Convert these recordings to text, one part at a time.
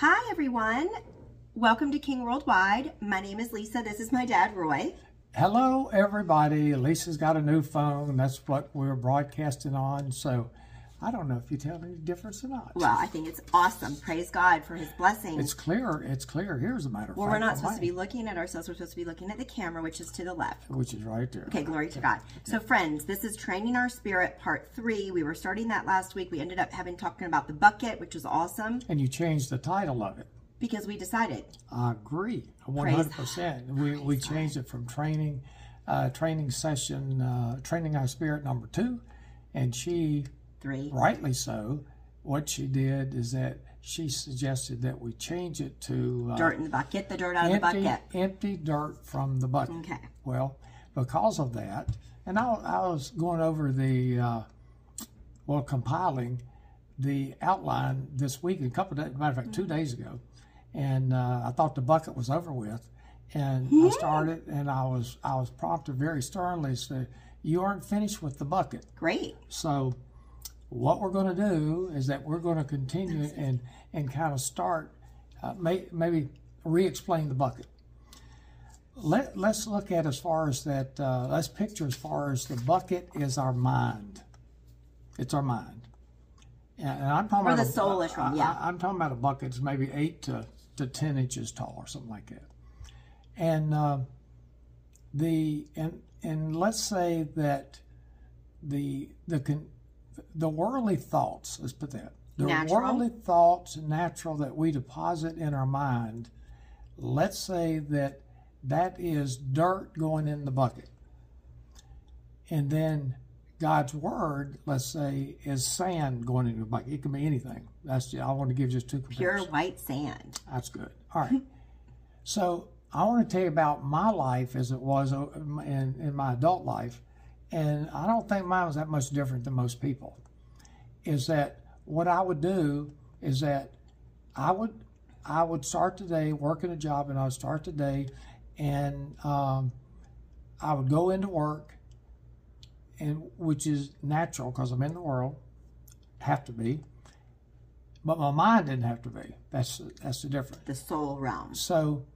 Hi everyone, welcome to King Worldwide. My name is Lisa, this is my dad Roy. Hello everybody, Lisa's got a new phone, that's what we're broadcasting on, so I don't know if you tell any difference or not. Well, I think it's awesome, praise God for his blessings. It's clear, here's the matter of fact. Well, we're not supposed to be looking at ourselves, we're supposed to be looking at the camera, which is to the left. Which is right there. Okay, glory to God. So friends, this is Training Our Spirit, Part 3. We were starting that last week, we ended up talking about the bucket, which was awesome. And you changed the title of it. Because we decided. I agree, 100%. We changed it from training our spirit number 2, and she, 3. Rightly so, what she did is that she suggested that we change it to dirt in the bucket, get the dirt out of the bucket. Empty dirt from the bucket. Okay. Well, because of that, and I was going over the, compiling the outline this week, a couple of days, matter of fact, 2 days ago, and I thought the bucket was over with, and I started, and I was prompted very sternly, so you aren't finished with the bucket. Great. So what we're going to do is that we're going to continue and kind of start, maybe re-explain the bucket. Let's look at as far as that, let's picture as far as the bucket is our mind. It's our mind. And I'm talking about the soulish one, yeah. I'm talking about a bucket that's maybe 8 to 10 inches tall or something like that. And let's say that the worldly thoughts, let's put that, worldly thoughts, natural, that we deposit in our mind, let's say that that is dirt going in the bucket. And then God's word, let's say, is sand going in the bucket. It can be anything. That's just, I want to give just two comparisons. Pure white sand. That's good. All right. So I want to tell you about my life as it was in my adult life. And I don't think mine was that much different than most people, is that what I would do is that I would start the day working a job, and I would start the day, and I would go into work, and which is natural because I'm in the world, have to be, but my mind didn't have to be. That's the difference. The soul realm. So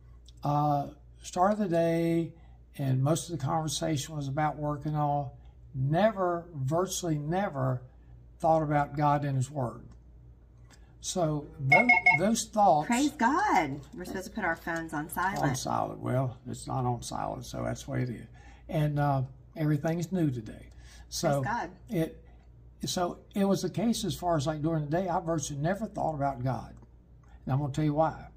start of the day, and most of the conversation was about work and all. Never, virtually never, thought about God and his word. So those thoughts. Praise God. We're supposed to put our phones on silent. On silent. Well, it's not on silent, so that's the way it is. And everything's new today. So praise God. So it was the case as far as like during the day, I virtually never thought about God. And I'm going to tell you why.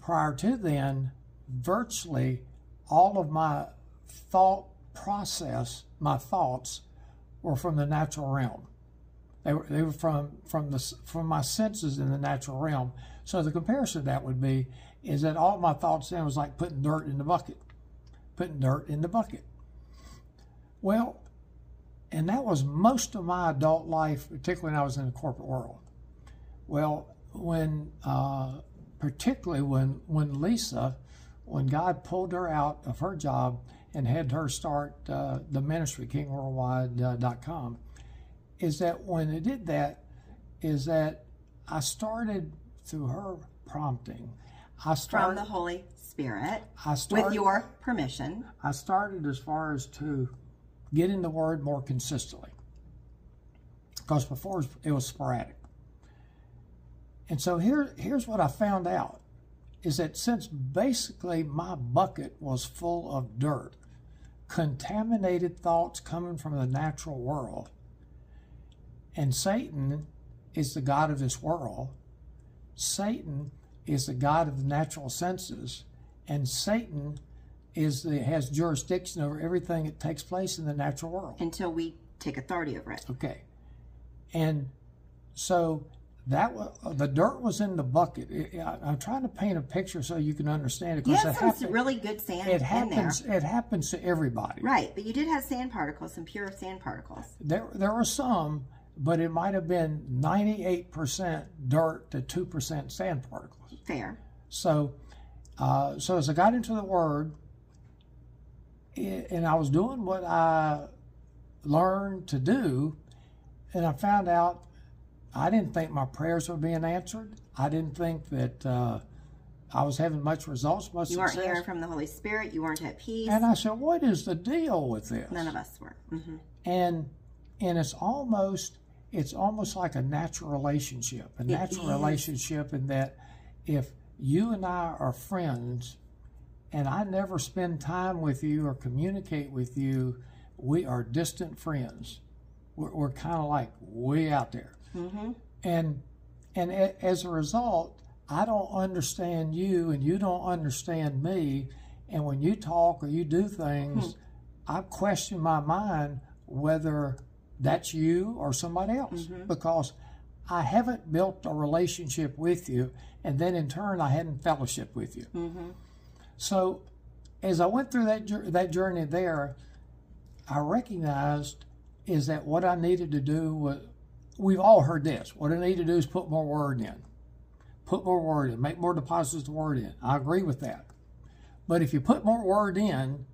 Prior to then, virtually all of my thought process, my thoughts, were from the natural realm. They were from my senses in the natural realm. So the comparison to that would be is that all my thoughts then was like putting dirt in the bucket, putting dirt in the bucket. Well, and that was most of my adult life, particularly when I was in the corporate world. Well, when particularly when Lisa, when God pulled her out of her job and had her start the ministry, kingworldwide.com, is that when it did that, is that I started, through her prompting, from the Holy Spirit, with your permission. I started as far as to get in the Word more consistently, because before it was sporadic. And so here's what I found out, is that since basically my bucket was full of dirt, contaminated thoughts coming from the natural world, and Satan is the god of this world, Satan is the god of the natural senses, and Satan has jurisdiction over everything that takes place in the natural world. Until we take authority over it. Okay. And so the dirt was in the bucket. I'm trying to paint a picture so you can understand it. You have some really good sand in there. It happens to everybody. Right, but you did have sand particles, some pure sand particles. There were some, but it might have been 98% dirt to 2% sand particles. Fair. So, so as I got into the Word, and I was doing what I learned to do, and I found out I didn't think my prayers were being answered. I didn't think that I was having much results, much success. You weren't hearing from the Holy Spirit. You weren't at peace. And I said, what is the deal with this? None of us were. Mm-hmm. And it's almost like a natural relationship. A natural relationship in that if you and I are friends and I never spend time with you or communicate with you, we are distant friends. We're kind of like way out there. Mm-hmm. And as a result, I don't understand you and you don't understand me. And when you talk or you do things, I question my mind whether that's you or somebody else, because I haven't built a relationship with you. And then in turn, I hadn't fellowship with you. Mm-hmm. So as I went through that journey there, I recognized is that what I needed to do was, we've all heard this, what I need to do is put more word in. Put more word in, make more deposits of word in. I agree with that. But if you put more word in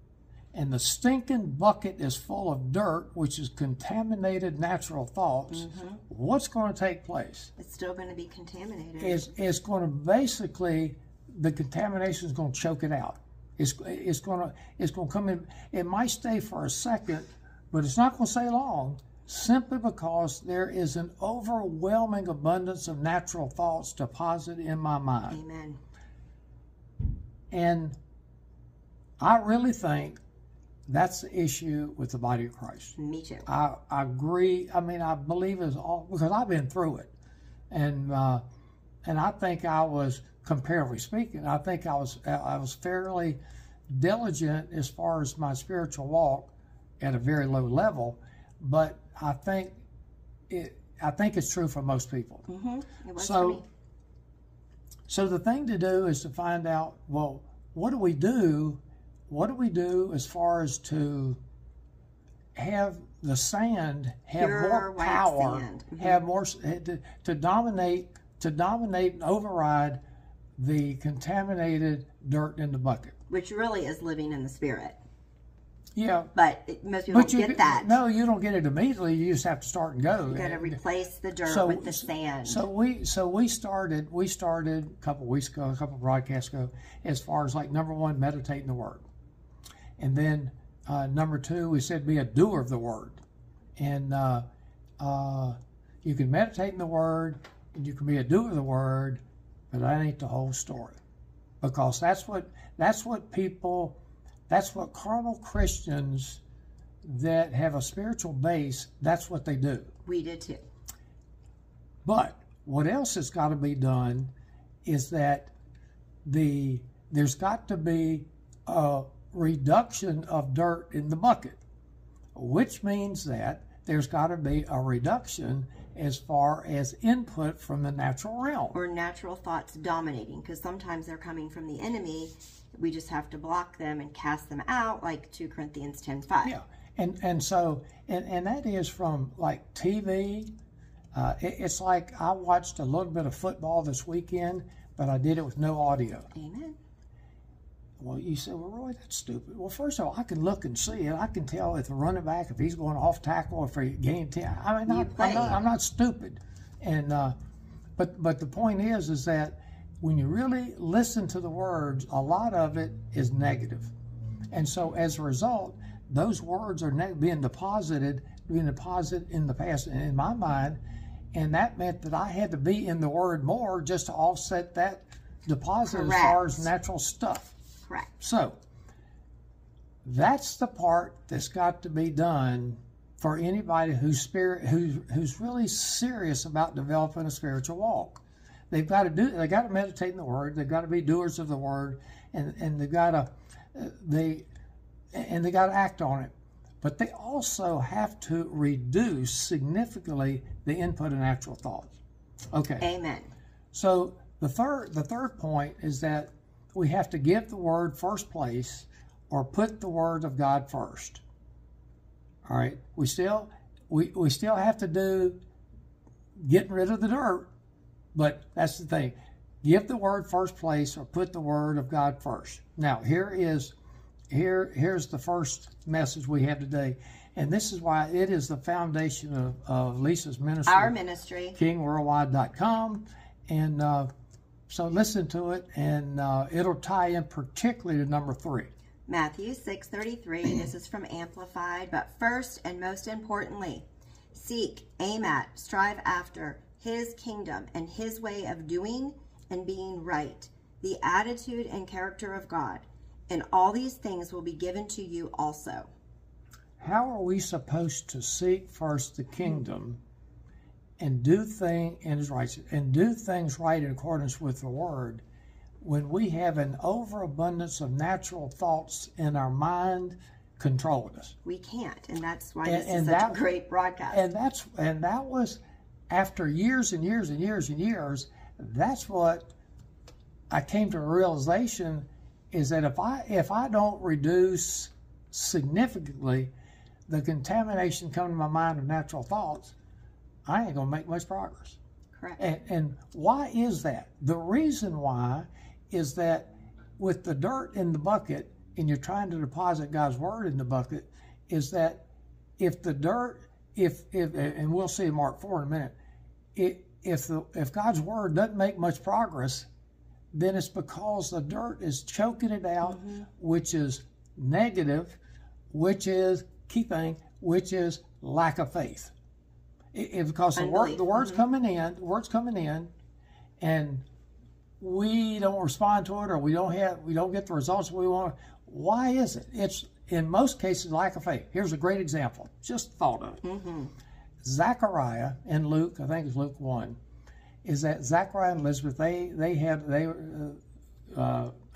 and the stinking bucket is full of dirt, which is contaminated natural thoughts, what's going to take place? It's still going to be contaminated. It's going to basically, the contamination is going to choke it out. It's going to come in. It might stay for a second, but it's not going to stay long, simply because there is an overwhelming abundance of natural thoughts deposited in my mind. Amen. And I really think that's the issue with the body of Christ. Me too. I agree. I mean, I believe it's all, because I've been through it. And I think I was, comparatively speaking, I think I was fairly diligent as far as my spiritual walk at a very low level, but I think it's true for most people. It was so, for me. So the thing to do is to find out, well, what do we do? What do we do as far as to have the sand have pure more power, sand. Have more to dominate and override the contaminated dirt in the bucket, which really is living in the Spirit. Yeah, but most people don't get that. No, you don't get it immediately. You just have to start and go. You got to replace the dirt with the sand. So we started a couple of weeks ago, a couple of broadcasts ago, as far as like number one, meditate in the Word, and then number two, we said be a doer of the Word, and you can meditate in the Word and you can be a doer of the Word, but that ain't the whole story, because that's what carnal Christians that have a spiritual base, that's what they do. We did too. But what else has got to be done is that there's got to be a reduction of dirt in the bucket, which means that there's got to be a reduction as far as input from the natural realm. Or natural thoughts dominating, because sometimes they're coming from the enemy. We just have to block them and cast them out, like 2 Corinthians 10:5. Yeah, and so that is from like TV. It's like I watched a little bit of football this weekend, but I did it with no audio. Amen. Well, you say, well, Roy, that's stupid. Well, first of all, I can look and see it. I can tell if the running back, if he's going off tackle, if he gained 10. I mean, I'm not stupid. And but the point is that when you really listen to the words, a lot of it is negative. And so as a result, those words are being deposited in the past and in my mind. And that meant that I had to be in the Word more just to offset that deposit. Correct. As far as natural stuff. Right. So that's the part that's got to be done for anybody who's really serious about developing a spiritual walk. They've got to meditate in the Word. They've got to be doers of the Word, and they've got to act on it. But they also have to reduce significantly the input of natural thoughts. Okay. Amen. So the third point is that we have to give the Word first place, or put the Word of God first. All right, we still have to do getting rid of the dirt, but that's the thing: give the Word first place, or put the Word of God first. Now, here's the first message we have today, And this is why it is the foundation of Lisa's ministry. Our ministry. KingWorldwide.com. And so listen to it, and it'll tie in particularly to number 3. Matthew 6:33. This is from Amplified. But first and most importantly, seek, aim at, strive after His kingdom and His way of doing and being right, the attitude and character of God, and all these things will be given to you also. How are we supposed to seek first the kingdom and do things right in accordance with the word when we have an overabundance of natural thoughts in our mind controlling us? We can't, and that's why this is such a great broadcast. And that was after years and years and years and years. That's what I came to a realization, is that if I don't reduce significantly the contamination coming to my mind of natural thoughts, I ain't gonna make much progress. Correct. And why is that? The reason why is that with the dirt in the bucket, and you're trying to deposit God's word in the bucket, is that if the dirt, and we'll see Mark 4 in a minute, if God's word doesn't make much progress, then it's because the dirt is choking it out, which is negative, which is keeping, which is lack of faith. Because the word's coming in, and we don't respond to it, or we don't get the results we want. Why is it? It's in most cases lack of faith. Here's a great example. Just thought of it. Zechariah and Luke, I think it's Luke 1, is that Zechariah and Elizabeth,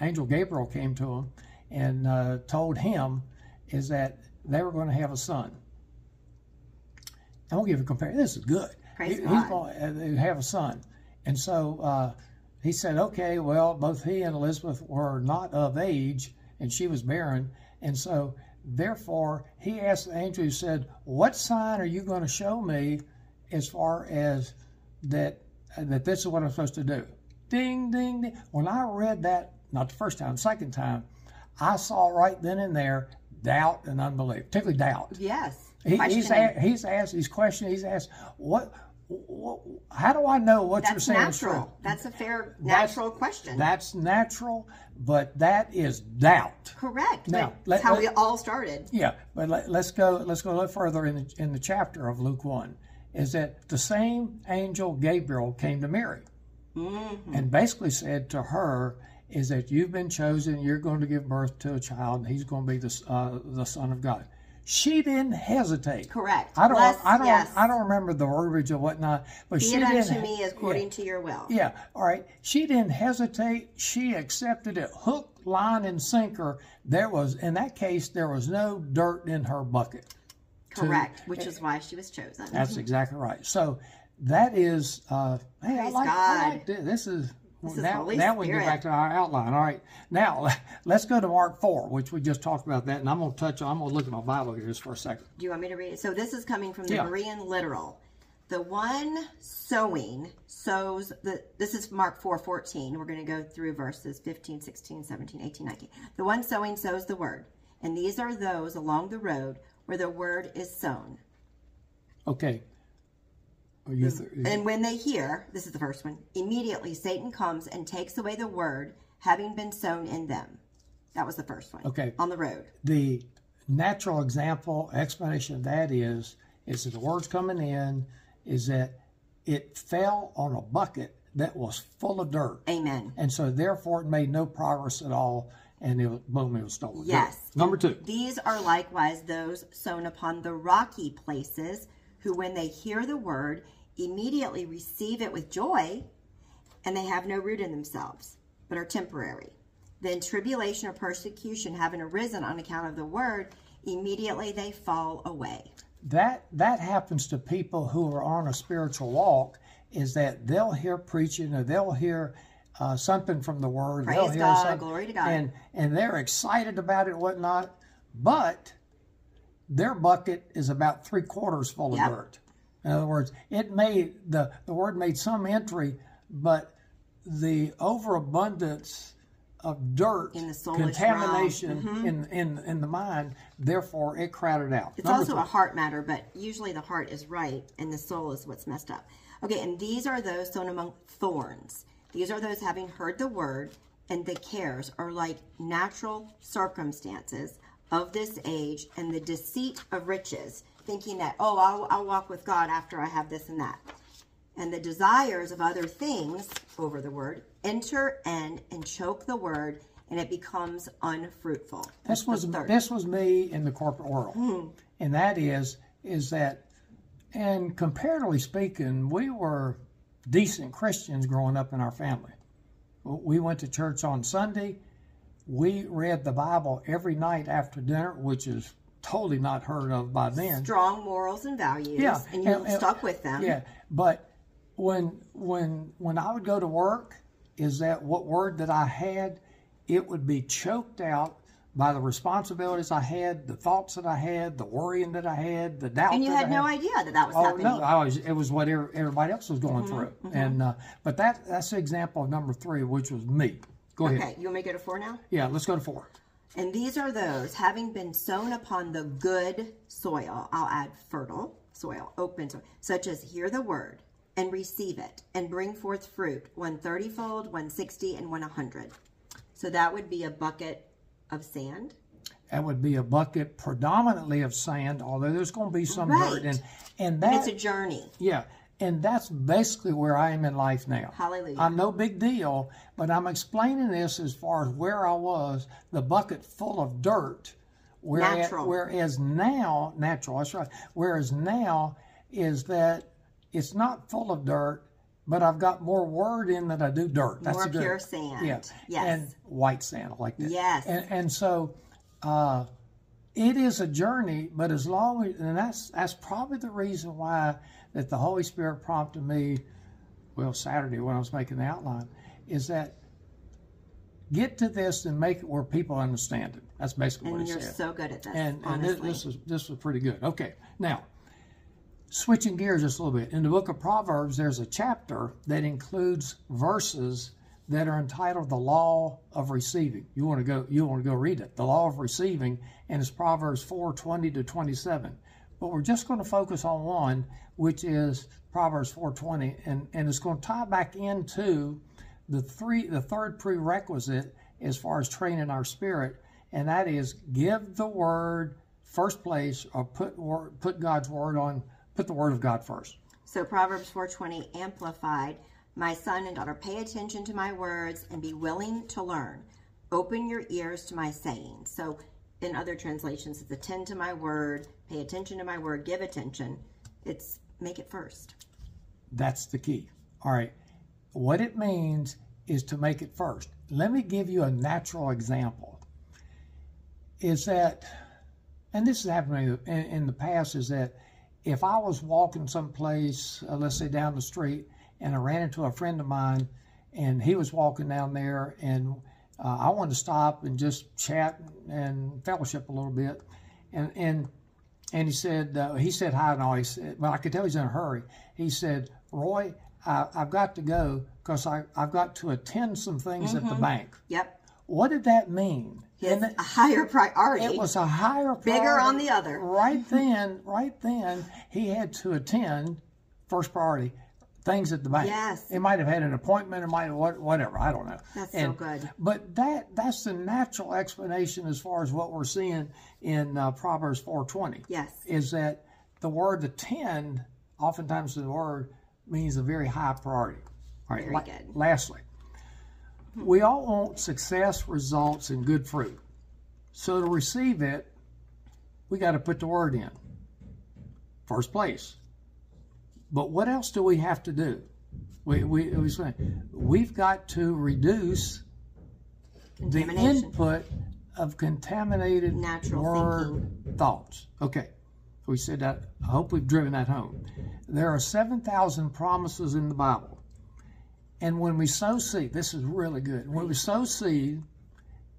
Angel Gabriel came to them and told him is that they were going to have a son. I won't give a comparison. This is good. He's going to have a son. And so he said, okay, well, both he and Elizabeth were not of age, and she was barren. And so, therefore, he asked the angel, he said, what sign are you going to show me as far as that this is what I'm supposed to do? Ding, ding, ding. When I read that, not the first time, second time, I saw right then and there doubt and unbelief, particularly doubt. Yes. He's asked, what, how do I know what you're saying natural. Is true? That's a fair, natural question. That's natural, but that is doubt. Correct. Now, that's how we all started. Yeah, but let's go a little further in the chapter of Luke 1, is that the same angel Gabriel came to Mary and basically said to her, is that you've been chosen, you're going to give birth to a child, and he's going to be the Son of God. She didn't hesitate. Correct. I don't remember the verbiage or whatnot, but she didn't. Be it unto me according to your will. Yeah. All right. She didn't hesitate. She accepted it, hook, line, and sinker. There was, in that case, there was no dirt in her bucket. Correct. Which is why she was chosen. That's exactly right. So that is. Hey, I like this. Now we can get back to our outline. All right. Now, let's go to Mark 4, which we just talked about that. And I'm going to look at my Bible here just for a second. Do you want me to read it? So this is coming from the Korean literal. The one sowing sows. This is Mark 4:14. We're going to go through verses 15, 16, 17, 18, 19. The one sowing sows the word. And these are those along the road where the word is sown. Okay. And when they hear, this is the first one, immediately Satan comes and takes away the word having been sown in them. That was the first one. Okay. On the road. The natural explanation of that is that the word's coming in, is that it fell on a bucket that was full of dirt. Amen. And so therefore it made no progress at all, and it was stolen. Yes. Good. Number 2. These are likewise those sown upon the rocky places, who when they hear the word, immediately receive it with joy, and they have no root in themselves, but are temporary. Then tribulation or persecution having arisen on account of the word, immediately they fall away. That happens to people who are on a spiritual walk, is that they'll hear preaching, or they'll hear something from the word. Praise God, glory to God. And they're excited about it and whatnot, but their bucket is about 3/4 full of dirt. In other words, it made the word made some entry, but the overabundance of dirt, in the soulish contamination in the mind. Therefore, it crowded out. It's also a heart matter, but usually the heart is right, and the soul is what's messed up. Okay, and these are those sown among thorns. These are those having heard the word, and the cares are like natural circumstances of this age and the deceit of riches, thinking that, oh, I'll walk with God after I have this and that. And the desires of other things over the word enter in and choke the word, and it becomes unfruitful. This was me in the corporate world. Mm-hmm. And that is that, and comparatively speaking, we were decent Christians growing up in our family. We went to church on Sunday. We read the Bible every night after dinner, which is totally not heard of by then. Strong morals and values, yeah, and you stuck with them. Yeah, but when I would go to work, is that what word that I had, it would be choked out by the responsibilities I had, the thoughts that I had, the worrying that I had, the doubt. And you had no idea that was happening. Oh no, it was what everybody else was going through. Mm-hmm. And but that's the example of number 3, which was me. Go ahead. Okay, you want me to go to 4 now? Yeah, let's go to 4. And these are those having been sown upon the good soil. I'll add fertile soil, open soil, such as hear the word and receive it and bring forth fruit, 130-fold, 160, and 100. So that would be a bucket of sand. That would be a bucket predominantly of sand, although there's going to be some dirt. And it's a journey. Yeah. And that's basically where I am in life now. Hallelujah. I'm no big deal, but I'm explaining this as far as where I was, the bucket full of dirt. Whereas now, that's right. Whereas now is that it's not full of dirt, but I've got more word in that I do dirt. That's more pure sand. Yeah. Yes. And white sand like that. Yes. And so it is a journey, but as long as, and that's probably the reason why that the Holy Spirit prompted me, well, Saturday when I was making the outline, is that get to this and make it where people understand it. That's basically what he said. And you're so good at this, honestly. And this was pretty good. Okay, now, switching gears just a little bit. In the book of Proverbs, there's a chapter that includes verses that are entitled The Law of Receiving. You want to go read it. The Law of Receiving, and it's Proverbs 4:20 to 27. But we're just going to focus on one, which is Proverbs 4:20, and it's going to tie back into the third prerequisite as far as training our spirit, and that is give the word first place, or put the word of God first. So Proverbs 4:20 amplified, my son and daughter, pay attention to my words and be willing to learn. Open your ears to my sayings. So in other translations, it's attend to my word, pay attention to my word, give attention. It's make it first. That's the key. All right. What it means is to make it first. Let me give you a natural example. Is that, and this has happened in the past, is that if I was walking someplace, let's say down the street, and I ran into a friend of mine, and he was walking down there, and I wanted to stop and just chat and fellowship a little bit, and he said hi and all. He said, well, I could tell he's in a hurry. He said, Roy, I've got to go because I've got to attend some things at the bank. Yep. What did that mean? It's a higher priority. It was a higher priority. Bigger on the other. Right then, he had to attend, first priority, things at the bank. Yes. It might have had an appointment, it might have whatever, I don't know. That's so good. But that's the natural explanation as far as what we're seeing in Proverbs 4:20. Yes. Is that the word attend, oftentimes the word means a very high priority. All right, very good. Lastly, we all want success, results, and good fruit. So to receive it, we got to put the word in first place. But what else do we have to do? We've got to reduce the input of contaminated natural word thinking, thoughts. Okay, we said that. I hope we've driven that home. There are 7,000 promises in the Bible. And when we sow seed, this is really good. When we sow seed,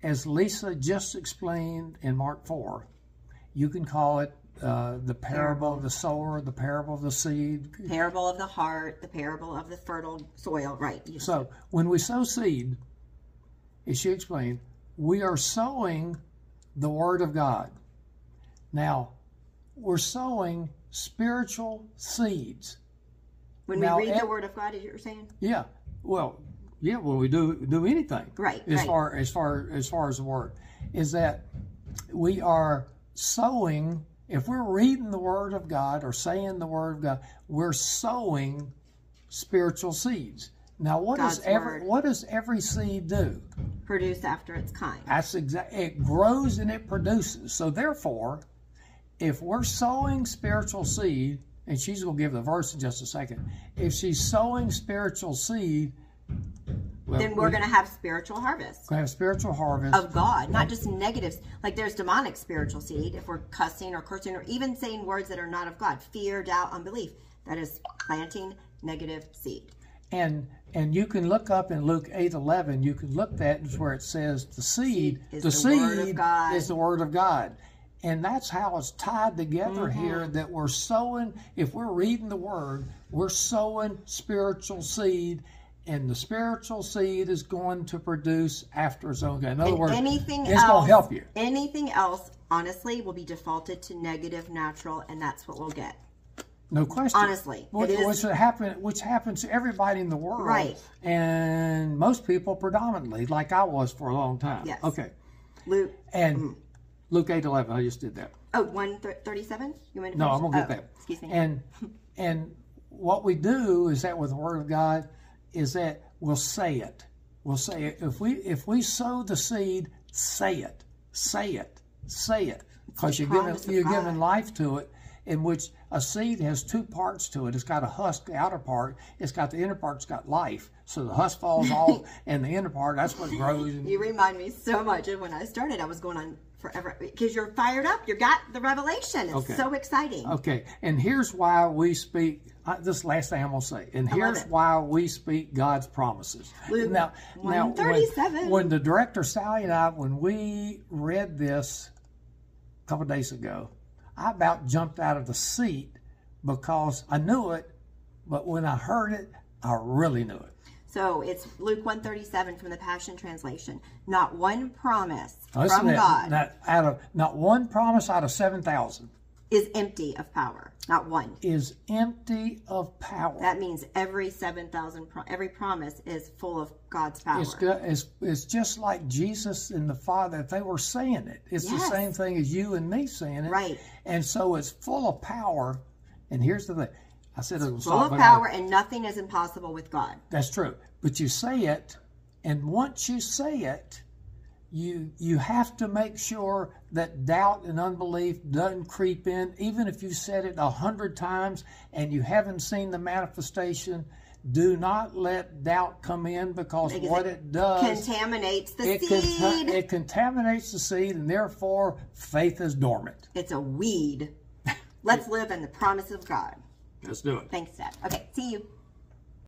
as Lisa just explained in Mark 4, you can call it the parable of the sower, the parable of the seed. Parable of the heart, the parable of the fertile soil, right. So when we sow seed, as she explained, we are sowing the Word of God. Now, we're sowing spiritual seeds. When we read the Word of God, is what you're saying? Yeah. Well, yeah. Well, we do anything, right? As far as the Word is that we are sowing. If we're reading the Word of God or saying the Word of God, we're sowing spiritual seeds. Now, what does every seed do? Produce after its kind. That's exactly. It grows and it produces. So therefore, if we're sowing spiritual seed, and she's going to give the verse in just a second. If she's sowing spiritual seed, well, then we're going to have spiritual harvest. Going to have spiritual harvest of God, not just negatives. Like there's demonic spiritual seed. If we're cussing or cursing or even saying words that are not of God, fear, doubt, unbelief, that is planting negative seed. And you can look up in Luke 8:11. You can look that is where it says the seed. The seed is the Word of God. And that's how it's tied together here, that we're sowing, if we're reading the Word, we're sowing spiritual seed, and the spiritual seed is going to produce after its own. In other words, it's going to help you. Anything else, honestly, will be defaulted to negative, natural, and that's what we'll get. No question. Honestly. Which happens to everybody in the world. Right. And most people predominantly, like I was for a long time. Yes. Okay. Luke. And... Luke 8:11. I just did that. Oh, 1:37? You want to finish? No, I'm going to get that. Excuse me. And what we do is that with the Word of God is that we'll say it. We'll say it. If we sow the seed, say it. Say it. Say it. Because you're giving life to it, in which a seed has two parts to it. It's got a husk, the outer part. It's got the inner part. It's got life. So the husk falls off, and the inner part, that's what grows. You remind me so much. And when I started, I was going on forever because you're fired up. You got the revelation. It's so exciting. Okay. And here's why we speak. This last thing I'm going to say. And here's why we speak God's promises. Luke now 1:37. When the director, Sally, and I, when we read this a couple of days ago, I about jumped out of the seat because I knew it, but when I heard it, I really knew it. So it's Luke 1:37 from the Passion Translation. Not one promise from God. Not one promise out of 7,000. Is empty of power. Not one. Is empty of power. That means every 7,000, every promise is full of God's power. It's just like Jesus and the Father, if they were saying it. It's the same thing as you and me saying it. Right. And so it's full of power. And here's the thing. I said it was full of power, and nothing is impossible with God. That's true. But you say it, and once you say it, you have to make sure that doubt and unbelief doesn't creep in. Even if you said it 100 times and you haven't seen the manifestation, do not let doubt come in, because what it does contaminates the seed. It contaminates the seed, and therefore faith is dormant. It's a weed. Let's live in the promise of God. Let's do it. Thanks, Dad. Okay, see you.